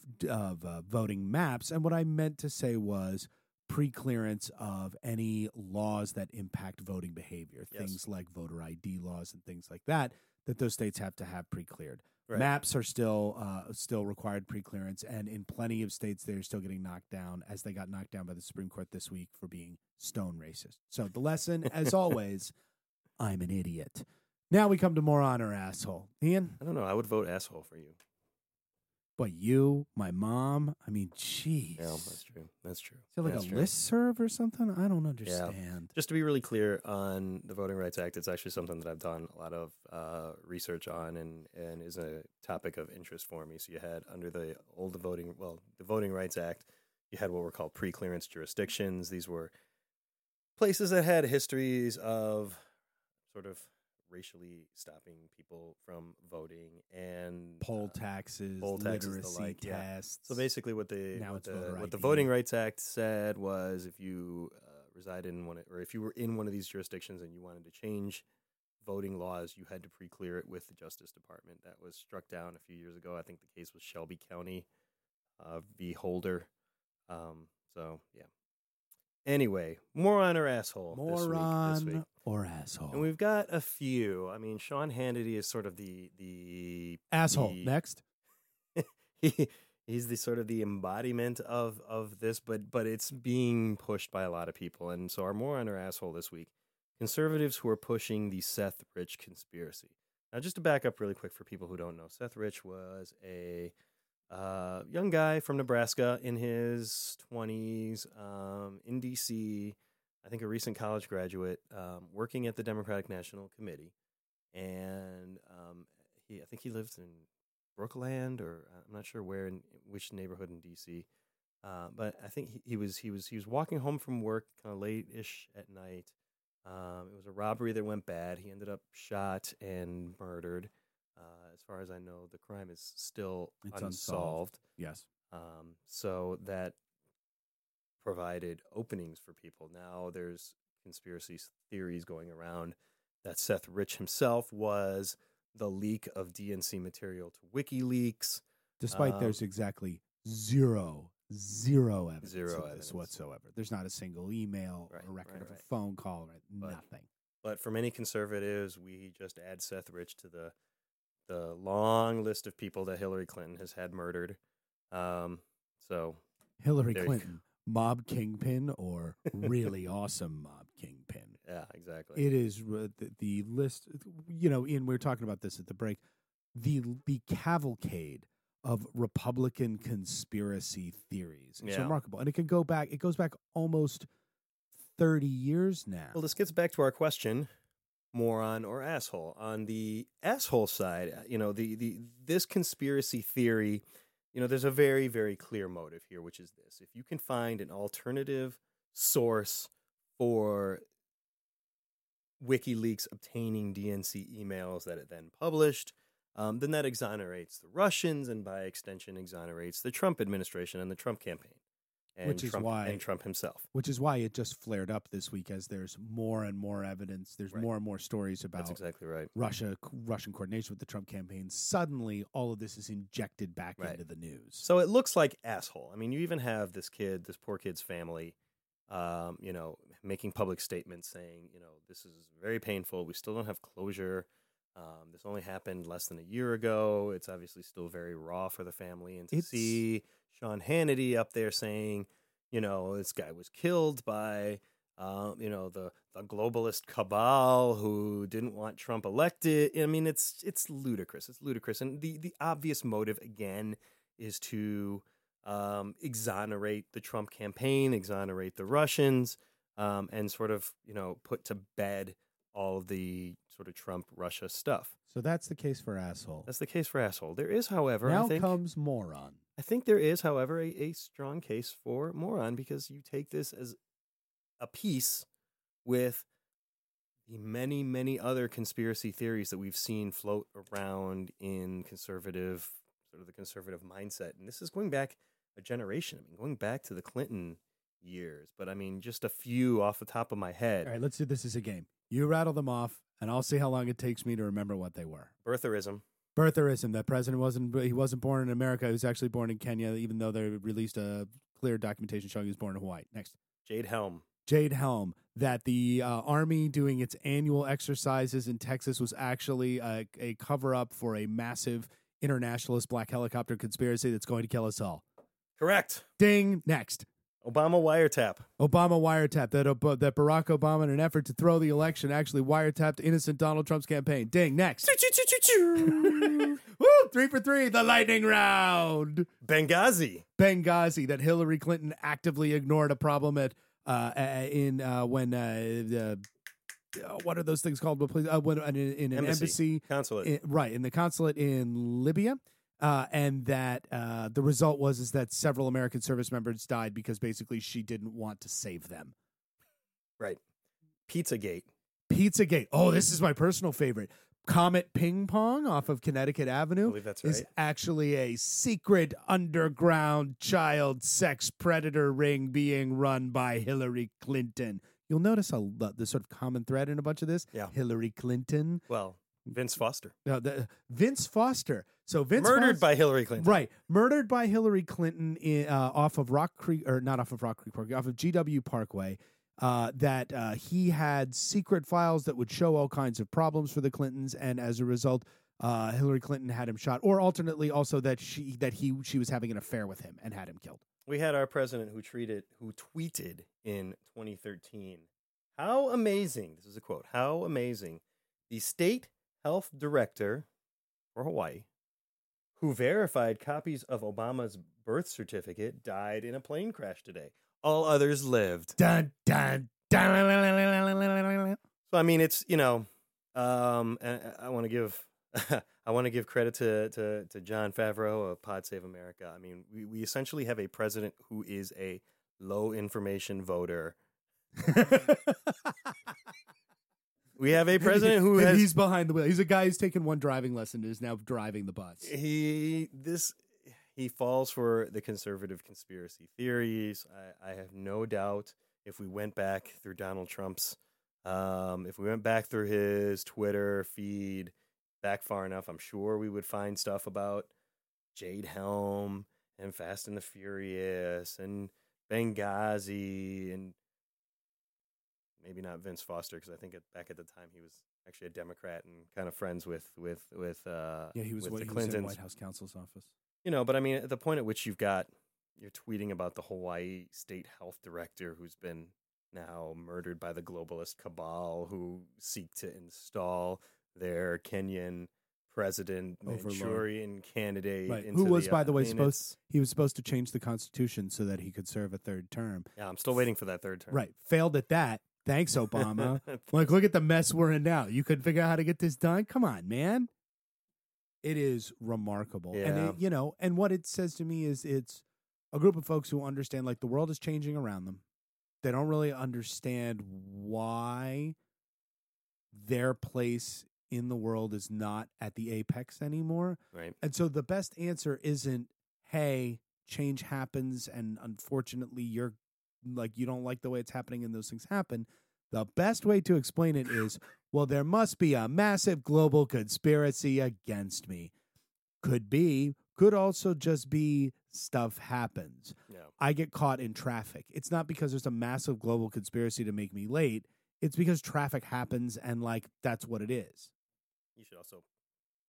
voting maps. And what I meant to say was pre-clearance of any laws that impact voting behavior. Yes. Things like voter ID laws and things like that, that those states have to have pre-cleared. Right. Maps are still required pre-clearance. And in plenty of states, they're still getting knocked down, as they got knocked down by the Supreme Court this week for being stone racist. So the lesson, as always, I'm an idiot. Now we come to moron or asshole. Ian? I don't know. I would vote asshole for you. But you, my mom, I mean, jeez. Yeah, that's true. Is it like a listserv or something? I don't understand. Yeah. Just to be really clear on the Voting Rights Act, it's actually something that I've done a lot of research on and is a topic of interest for me. So you had under the old the Voting Rights Act, you had what were called pre-clearance jurisdictions. These were places that had histories of sort of racially stopping people from voting, and poll taxes, literacy the like. Tests. Yeah. So basically, what the Voting Rights Act said was, if you resided in one, or if you were in one of these jurisdictions and you wanted to change voting laws, you had to pre-clear it with the Justice Department. That was struck down a few years ago. I think the case was Shelby County v. Holder. So yeah. Anyway, moron or asshole. Moron this week. Or asshole. And we've got a few. I mean, Sean Hannity is sort of the asshole. Next. He's the sort of the embodiment of this, but it's being pushed by a lot of people. And so our moron or asshole this week, conservatives who are pushing the Seth Rich conspiracy. Now, just to back up really quick for people who don't know, Seth Rich was a young guy from Nebraska in his 20s in D.C., I think a recent college graduate, working at the Democratic National Committee, and he lives in Brookland, or I'm not sure where, in which neighborhood in D.C. But I think he was walking home from work, kind of late-ish at night. It was a robbery that went bad. He ended up shot and murdered. As far as I know, the crime is still unsolved. Yes. So that provided openings for people. Now there's conspiracy theories going around that Seth Rich himself was the leak of DNC material to WikiLeaks. Despite there's exactly zero evidence of this whatsoever. There's not a single email, a record of a phone call, nothing. But for many conservatives, we just add Seth Rich to the long list of people that Hillary Clinton has had murdered. So Hillary Clinton, mob kingpin, or really awesome mob kingpin. Yeah, exactly. It is the list. You know, Ian, we were talking about this at the break. The cavalcade of Republican conspiracy theories. It's remarkable. And it can go back, it goes back almost 30 years now. Well, this gets back to our question, moron or asshole. On the asshole side, you know, this conspiracy theory, you know, there's a very, very clear motive here, which is this. If you can find an alternative source for WikiLeaks obtaining DNC emails that it then published, then that exonerates the Russians and by extension exonerates the Trump administration and the Trump campaign. And Trump himself. Which is why it just flared up this week as there's more and more evidence. There's more and more stories about Russian coordination with the Trump campaign. Suddenly, all of this is injected back into the news. So it looks like asshole. I mean, you even have this kid, this poor kid's family, you know, making public statements saying, you know, this is very painful. We still don't have closure. This only happened less than a year ago. It's obviously still very raw for the family. And to see Sean Hannity up there saying, you know, this guy was killed by, you know, the globalist cabal who didn't want Trump elected. I mean, it's ludicrous. It's ludicrous. And the obvious motive, again, is to exonerate the Trump campaign, exonerate the Russians, and sort of, you know, put to bed all the sort of Trump-Russia stuff. So that's the case for asshole. That's the case for asshole. There is, however, now I think... Now comes moron. I think there is, however, a strong case for moron, because you take this as a piece with the many, many other conspiracy theories that we've seen float around in conservative, sort of the conservative mindset. And this is going back a generation. I mean, going back to the Clinton years. But I mean, just a few off the top of my head. All right, let's do this as a game. You rattle them off, and I'll see how long it takes me to remember what they were. Birtherism. That president wasn't born in America. He was actually born in Kenya, even though they released a clear documentation showing he was born in Hawaii. Next. Jade Helm. That the Army doing its annual exercises in Texas was actually a cover-up for a massive internationalist black helicopter conspiracy that's going to kill us all. Correct. Ding. Next. Obama wiretap. That Barack Obama, in an effort to throw the election, actually wiretapped innocent Donald Trump's campaign. Ding. Next. Woo! 3 for 3. The lightning round. Benghazi. That Hillary Clinton actively ignored a problem at what are those things called? In an embassy consulate. In the consulate in Libya. And that the result was that several American service members died because basically she didn't want to save them. Right. Pizzagate. Oh, this is my personal favorite. Comet Ping Pong off of Connecticut Avenue, I believe that's right, is actually a secret underground child sex predator ring being run by Hillary Clinton. You'll notice the sort of common thread in a bunch of this. Yeah. Hillary Clinton. Well. Vince Foster. So Vince murdered by Hillary Clinton. Right, murdered by Hillary Clinton off of Rock Creek, or not off of Rock Creek Park, off of GW Parkway. That he had secret files that would show all kinds of problems for the Clintons, and as a result, Hillary Clinton had him shot, or alternately, also that she was having an affair with him and had him killed. We had our president who tweeted in 2013, "How amazing!" This is a quote. "How amazing! The state health director for Hawaii, who verified copies of Obama's birth certificate, died in a plane crash today. All others lived." Dun, dun, dun. So, I mean, it's, you know, I want to give credit to Jon Favreau of Pod Save America. I mean, we essentially have a president who is a low information voter. We have a president who has... He's behind the wheel. He's a guy who's taken one driving lesson and is now driving the bus. He falls for the conservative conspiracy theories. I have no doubt if we went back through Donald Trump's... if we went back through his Twitter feed back far enough, I'm sure we would find stuff about Jade Helm and Fast and the Furious and Benghazi and maybe not Vince Foster, because I think back at the time he was actually a Democrat and kind of friends with the Clintons. He was in White House counsel's office. You know, but I mean, at the point at which you're tweeting about the Hawaii state health director who's been now murdered by the globalist cabal who seek to install their Kenyan president, Manchurian candidate. Right. Who was, by the way, supposed to change the Constitution so that he could serve a third term. Yeah, I'm still waiting for that third term. Right. Failed at that. Thanks, Obama. Like, look at the mess we're in now. You couldn't figure out how to get this done? Come on, man. It is remarkable. Yeah. And, and what it says to me is it's a group of folks who understand, like, the world is changing around them. They don't really understand why their place in the world is not at the apex anymore. Right. And so the best answer isn't, hey, change happens, and unfortunately you're like, you don't like the way it's happening and those things happen. The best way to explain it is, well, there must be a massive global conspiracy against me. Could be. Could also just be stuff happens. Yeah. I get caught in traffic. It's not because there's a massive global conspiracy to make me late. It's because traffic happens and, like, that's what it is. You should also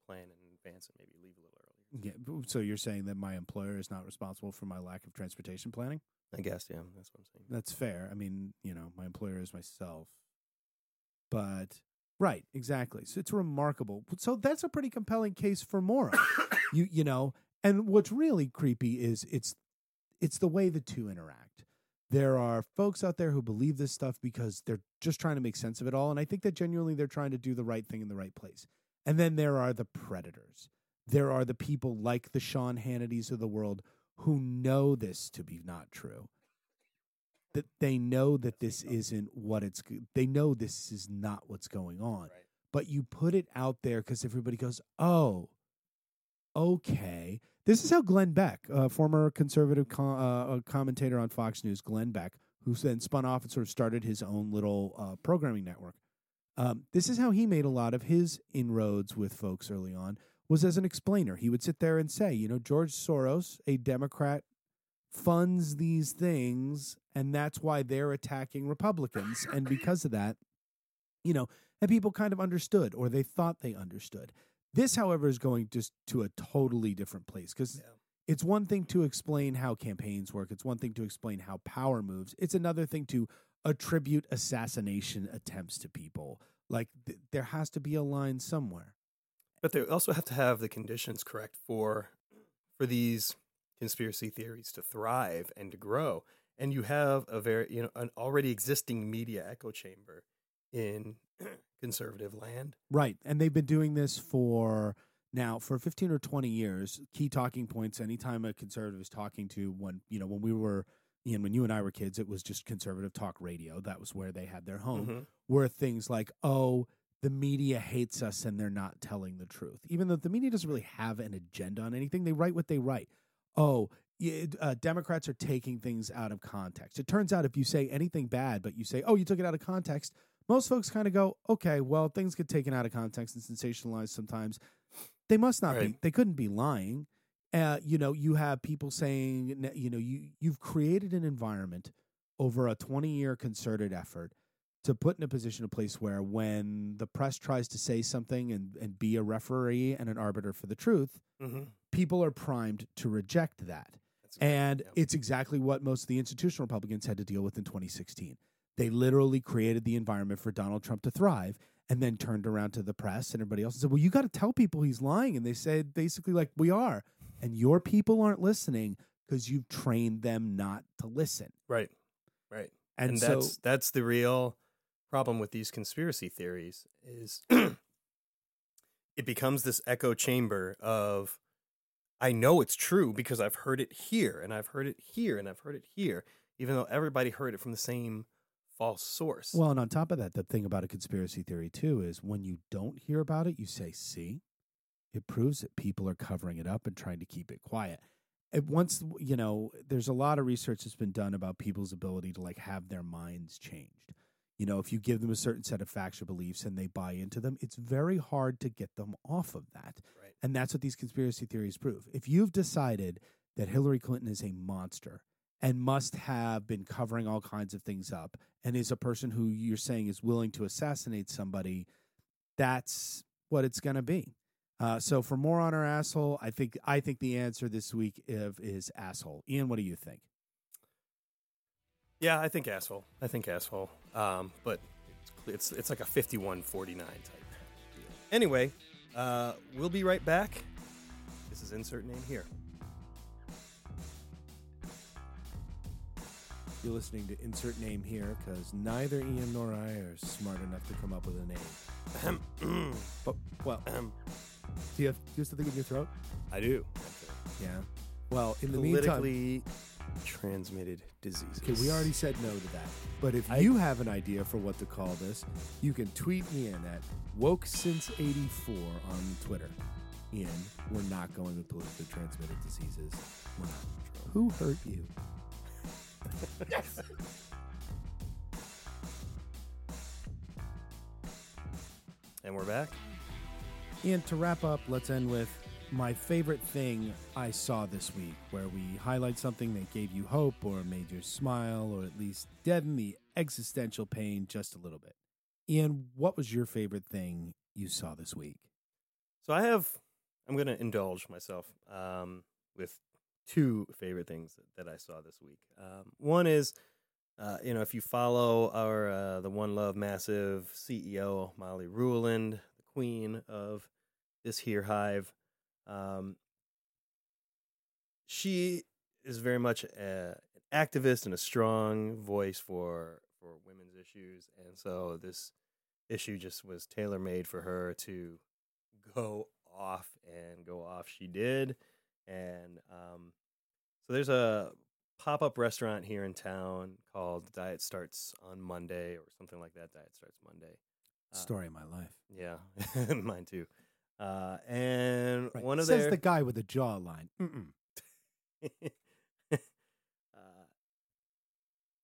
plan in advance and maybe leave a little early. Yeah. So you're saying that my employer is not responsible for my lack of transportation planning? I guess, yeah. That's what I'm saying. That's fair. I mean, my employer is myself. But, right, exactly. So it's remarkable. So that's a pretty compelling case for more. And what's really creepy is it's the way the two interact. There are folks out there who believe this stuff because they're just trying to make sense of it all. And I think that genuinely they're trying to do the right thing in the right place. And then there are the predators. There are the people like the Sean Hannity's of the world who know this to be not true. That they know that they know this is not what's going on. Right. But you put it out there because everybody goes, oh, okay. This is how Glenn Beck, former conservative commentator on Fox News, Glenn Beck, who then spun off and sort of started his own little programming network. This is how he made a lot of his inroads with folks early on, was as an explainer. He would sit there and say, George Soros, a Democrat, funds these things, and that's why they're attacking Republicans. And because of that, and people kind of understood, or they thought they understood. This, however, is going just to a totally different place because it's one thing to explain how campaigns work. It's one thing to explain how power moves. It's another thing to attribute assassination attempts to people. Like, there has to be a line somewhere. But they also have to have the conditions correct for these conspiracy theories to thrive and to grow. And you have a very, an already existing media echo chamber in conservative land. Right. And they've been doing this for 15 or 20 years. Key talking points, anytime a conservative is talking to one, when we were, when you and I were kids, it was just conservative talk radio. That was where they had their home, mm-hmm. were things like, oh, the media hates us and they're not telling the truth. Even though the media doesn't really have an agenda on anything, they write what they write. Oh, Democrats are taking things out of context. It turns out if you say anything bad, but you say, oh, you took it out of context, most folks kind of go, okay, well, things get taken out of context and sensationalized sometimes. They must not be. They couldn't be lying. You have people saying, you've created an environment over a 20-year concerted effort to put in a place where when the press tries to say something and be a referee and an arbiter for the truth, mm-hmm. people are primed to reject that. It's exactly what most of the institutional Republicans had to deal with in 2016. They literally created the environment for Donald Trump to thrive and then turned around to the press and everybody else and said, well, you got to tell people he's lying. And they said basically like, we are. And your people aren't listening because you've trained them not to listen. Right, right. And so, that's the real problem with these conspiracy theories is it becomes this echo chamber of, I know it's true because I've heard it here and I've heard it here and I've heard it here, even though everybody heard it from the same false source. Well, and on top of that, the thing about a conspiracy theory, too, is when you don't hear about it, you say, see, it proves that people are covering it up and trying to keep it quiet. And once, there's a lot of research that's been done about people's ability to, like, have their minds changed. If you give them a certain set of facts or beliefs and they buy into them, it's very hard to get them off of that. Right. And that's what these conspiracy theories prove. If you've decided that Hillary Clinton is a monster and must have been covering all kinds of things up and is a person who you're saying is willing to assassinate somebody, that's what it's going to be. So for more on our asshole, I think the answer this week is asshole. Ian, what do you think? Yeah, I think asshole. But it's like a 51-49 type deal. Anyway, we'll be right back. This is Insert Name Here. You're listening to Insert Name Here because neither Ian nor I are smart enough to come up with a name. But, well... Do you have something in your throat? I do. Yeah. Well, in the meantime... Politically transmitted diseases. Okay, we already said no to that. But if you have an idea for what to call this, you can tweet Ian at WokeSince84 on Twitter. Ian, we're not going with politically transmitted diseases. We're not. Who hurt you? Yes! And we're back. And to wrap up, let's end with my favorite thing I saw this week, where we highlight something that gave you hope or made you smile or at least deaden the existential pain just a little bit. Ian, what was your favorite thing you saw this week? So I'm going to indulge myself with two favorite things that I saw this week. One is, if you follow our the One Love Massive CEO, Molly Ruland, the queen of this here hive, she is very much an activist and a strong voice for women's issues, and so this issue just was tailor-made for her to go off. She did, and so there's a pop-up restaurant here in town called Diet Starts on Monday or something like that. Diet Starts Monday. Story of my life. Yeah, mine too. And right. One of says the guy with the jawline.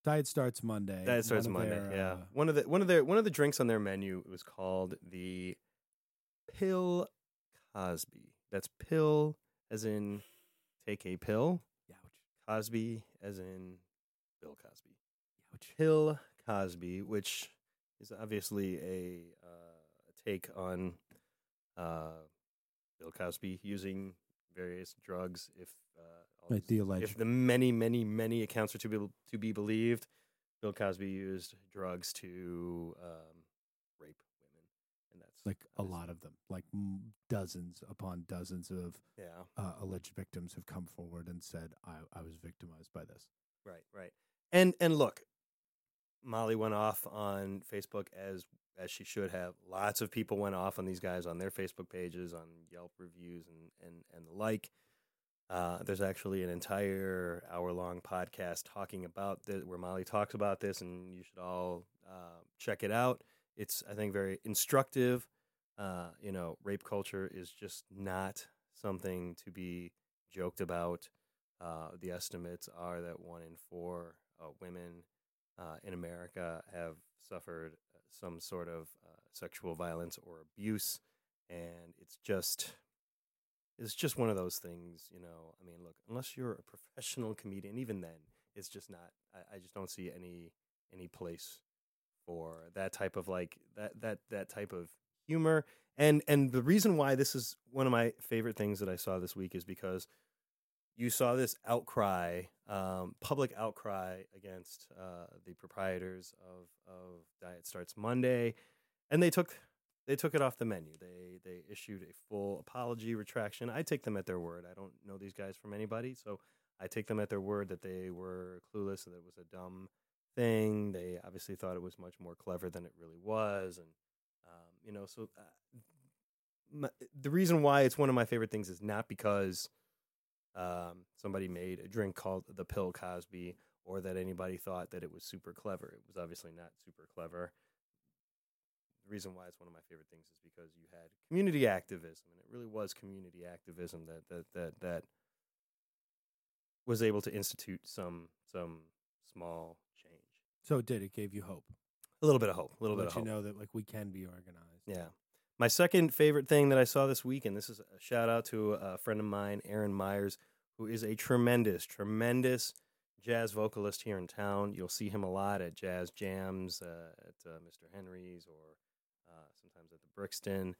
Diet Starts Monday. Diet Starts Monday. Yeah. One of the drinks on their menu was called the Pill Cosby. That's pill as in take a pill. Youch. Cosby as in Bill Cosby. Youch. Pill Cosby, which is obviously a take on Bill Cosby using various drugs. If the many, many, many accounts are to be believed, Bill Cosby used drugs to rape women, and that's like obviously a lot of them. Like dozens upon dozens of alleged victims have come forward and said, "I was victimized by this." Right, and look. Molly went off on Facebook as she should have. Lots of people went off on these guys on their Facebook pages, on Yelp reviews and the like. There's actually an entire hour-long podcast talking about this, where Molly talks about this, and you should all check it out. It's, I think, very instructive. Rape culture is just not something to be joked about. The estimates are that 1 in 4 women in America have suffered some sort of sexual violence or abuse, and it's just one of those things, I mean, look, unless you're a professional comedian, even then, it's just not. I just don't see any place for that type of that type of humor. And the reason why this is one of my favorite things that I saw this week is because you saw this outcry, public outcry against the proprietors of Diet Starts Monday, and they took it off the menu. They issued a full apology, retraction. I take them at their word. I don't know these guys from anybody, so I take them at their word that they were clueless and that it was a dumb thing. They obviously thought it was much more clever than it really was, and So the reason why it's one of my favorite things is not because somebody made a drink called the Pill Cosby, or that anybody thought that it was super clever. It was obviously not super clever. The reason why it's one of my favorite things is because you had community activism, and it really was community activism that was able to institute some small change. So it did. It gave you hope. A little bit of hope. A little bit of hope. You know that we can be organized. Yeah. My second favorite thing that I saw this week, and this is a shout out to a friend of mine, Aaron Myers, who is a tremendous, tremendous jazz vocalist here in town. You'll see him a lot at jazz jams, at Mr. Henry's, or sometimes at the Brixton.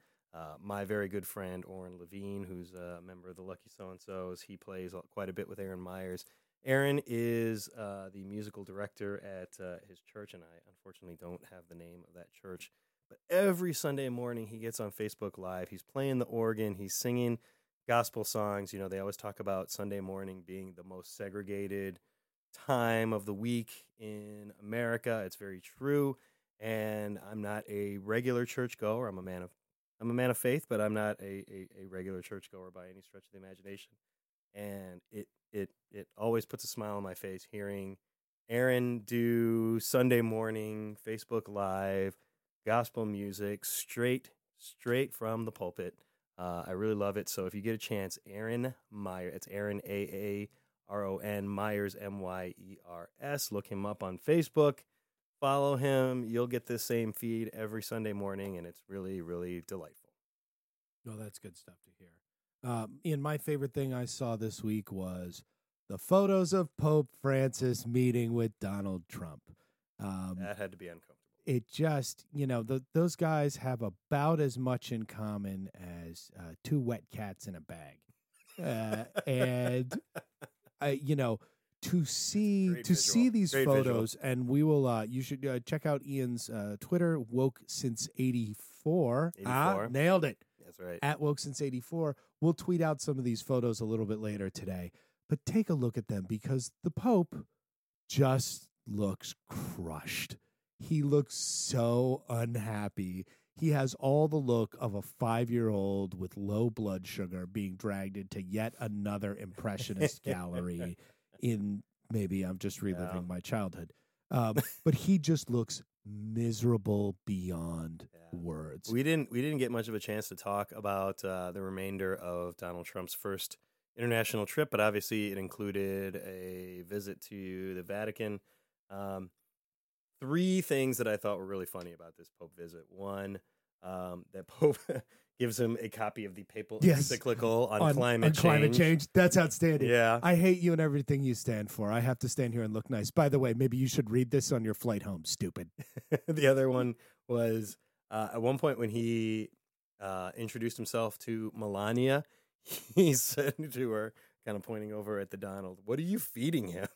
My very good friend, Oren Levine, who's a member of the Lucky So-and-So's, he plays quite a bit with Aaron Myers. Aaron is the musical director at his church, and I unfortunately don't have the name of that church. But every Sunday morning he gets on Facebook Live. He's playing the organ. He's singing gospel songs. You know, they always talk about Sunday morning being the most segregated time of the week in America. It's very true. And I'm not a regular churchgoer. I'm a man of faith, but I'm not a regular churchgoer by any stretch of the imagination. And it always puts a smile on my face hearing Aaron do Sunday morning Facebook Live gospel music straight from the pulpit. I really love it. So if you get a chance, Aaron Myers, it's Aaron A-A-R-O-N, Myers, M-Y-E-R-S. Look him up on Facebook. Follow him. You'll get this same feed every Sunday morning, and it's really, really delightful. Well, that's good stuff to hear. And my favorite thing I saw this week was the photos of Pope Francis meeting with Donald Trump. That had to be uncomfortable. It just, you know, those guys have about as much in common as two wet cats in a bag. And, you know, to see these great photos, visual. And we will, you should check out Ian's Twitter, Woke Since 84. Nailed it. That's right. At Woke Since 84. We'll tweet out some of these photos a little bit later today. But take a look at them, because the Pope just looks crushed. He looks so unhappy. He has all the look of a 5-year-old with low blood sugar being dragged into yet another impressionist gallery in, maybe I'm just reliving my childhood. But he just looks miserable beyond words. We didn't get much of a chance to talk about the remainder of Donald Trump's first international trip, but obviously it included a visit to the Vatican. Three things that I thought were really funny about this Pope visit. One, that Pope gives him a copy of the papal encyclical on climate change. That's outstanding. Yeah. I hate you and everything you stand for. I have to stand here and look nice. By the way, maybe you should read this on your flight home, stupid. The other one was at one point when he introduced himself to Melania, he said to her, kind of pointing over at the Donald, "What are you feeding him?"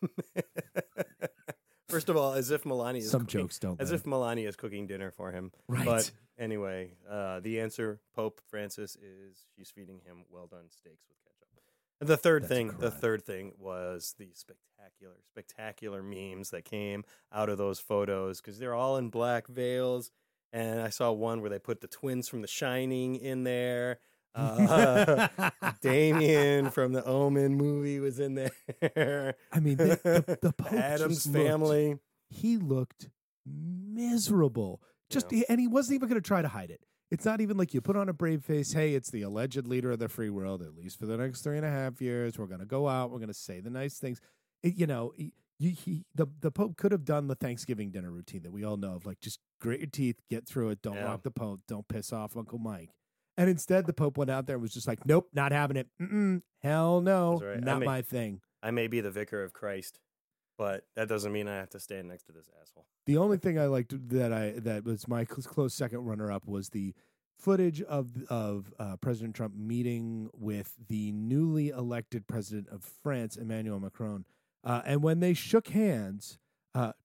First of all, as if Melania is Melania is cooking dinner for him. Right. But anyway, the answer, Pope Francis, is she's feeding him well-done steaks with ketchup. And the third thing was the spectacular memes that came out of those photos, because they're all in black veils. And I saw one where they put the twins from The Shining in there. Damien from the Omen movie was in there. I mean, the Pope, Adam's family. He looked miserable. And he wasn't even going to try to hide it. It's not even like you put on a brave face. Hey, it's the alleged leader of the free world, at least for the next 3.5 years. We're going to go out. We're going to say the nice things. The Pope could have done the Thanksgiving dinner routine that we all know of, like, just grit your teeth, get through it. Don't rock the Pope. Don't piss off Uncle Mike. And instead, the Pope went out there and was just like, nope, not having it. Mm-mm, hell no, right. My thing. I may be the vicar of Christ, but that doesn't mean I have to stand next to this asshole. The only thing I liked that was my close second runner-up was the footage of President Trump meeting with the newly elected president of France, Emmanuel Macron. And when they shook hands,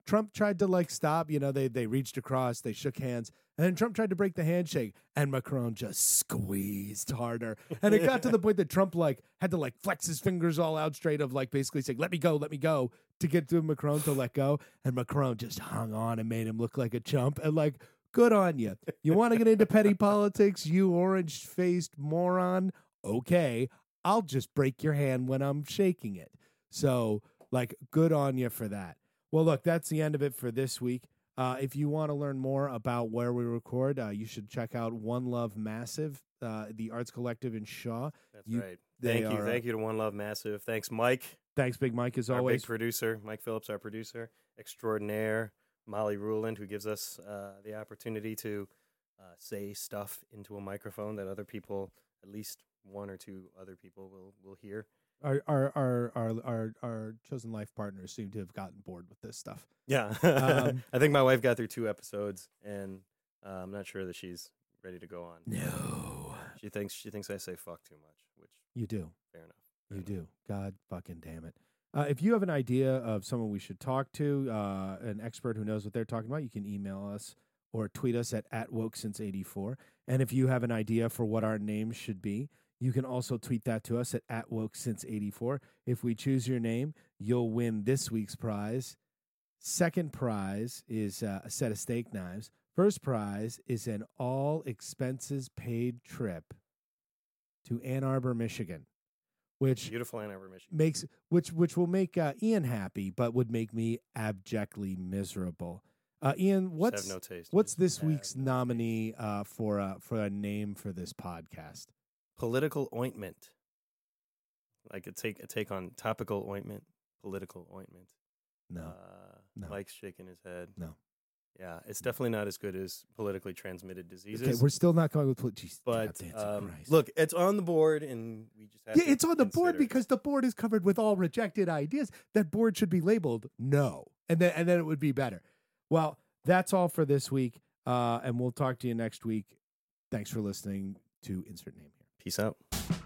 Trump tried to, like, stop. You know, they reached across, they shook hands. And then Trump tried to break the handshake, and Macron just squeezed harder. And it got to the point that Trump, like, had to, like, flex his fingers all out straight of, like, basically saying, let me go, to get to Macron to let go. And Macron just hung on and made him look like a chump. And, like, good on you. You want to get into petty politics, you orange-faced moron? Okay, I'll just break your hand when I'm shaking it. So, like, good on you for that. Well, look, that's the end of it for this week. If you want to learn more about where we record, you should check out One Love Massive, the arts collective in Shaw. That's right. Thank you to One Love Massive. Thanks, Mike. Thanks, Big Mike, as always. Our big producer, Mike Phillips, our producer extraordinaire, Molly Ruland, who gives us the opportunity to say stuff into a microphone that other people, at least one or two other people will hear. Our chosen life partners seem to have gotten bored with this stuff. Yeah. I think my wife got through 2 episodes, and I'm not sure that she's ready to go on. No. She thinks I say fuck too much, which... You do. Fair enough. You do. God fucking damn it. If you have an idea of someone we should talk to, an expert who knows what they're talking about, you can email us or tweet us at @wokesince84. And if you have an idea for what our name should be, you can also tweet that to us at @wokesince84. If we choose your name, you'll win this week's prize. Second prize is a set of steak knives. First prize is an all-expenses-paid trip to Ann Arbor, Michigan, which beautiful Ann Arbor, Michigan which will make Ian happy, but would make me abjectly miserable. Ian, what's this week's nominee for a name for this podcast? Political ointment, like a take on topical ointment. Political ointment. No, no. Mike's shaking his head. No. Yeah, it's definitely not as good as politically transmitted diseases. Okay, we're still not going with politics. But look, it's on the board, and we just have to it's on the board because the board is covered with all rejected ideas. That board should be labeled no, and then it would be better. Well, that's all for this week, and we'll talk to you next week. Thanks for listening to Insert Name Here. Peace out.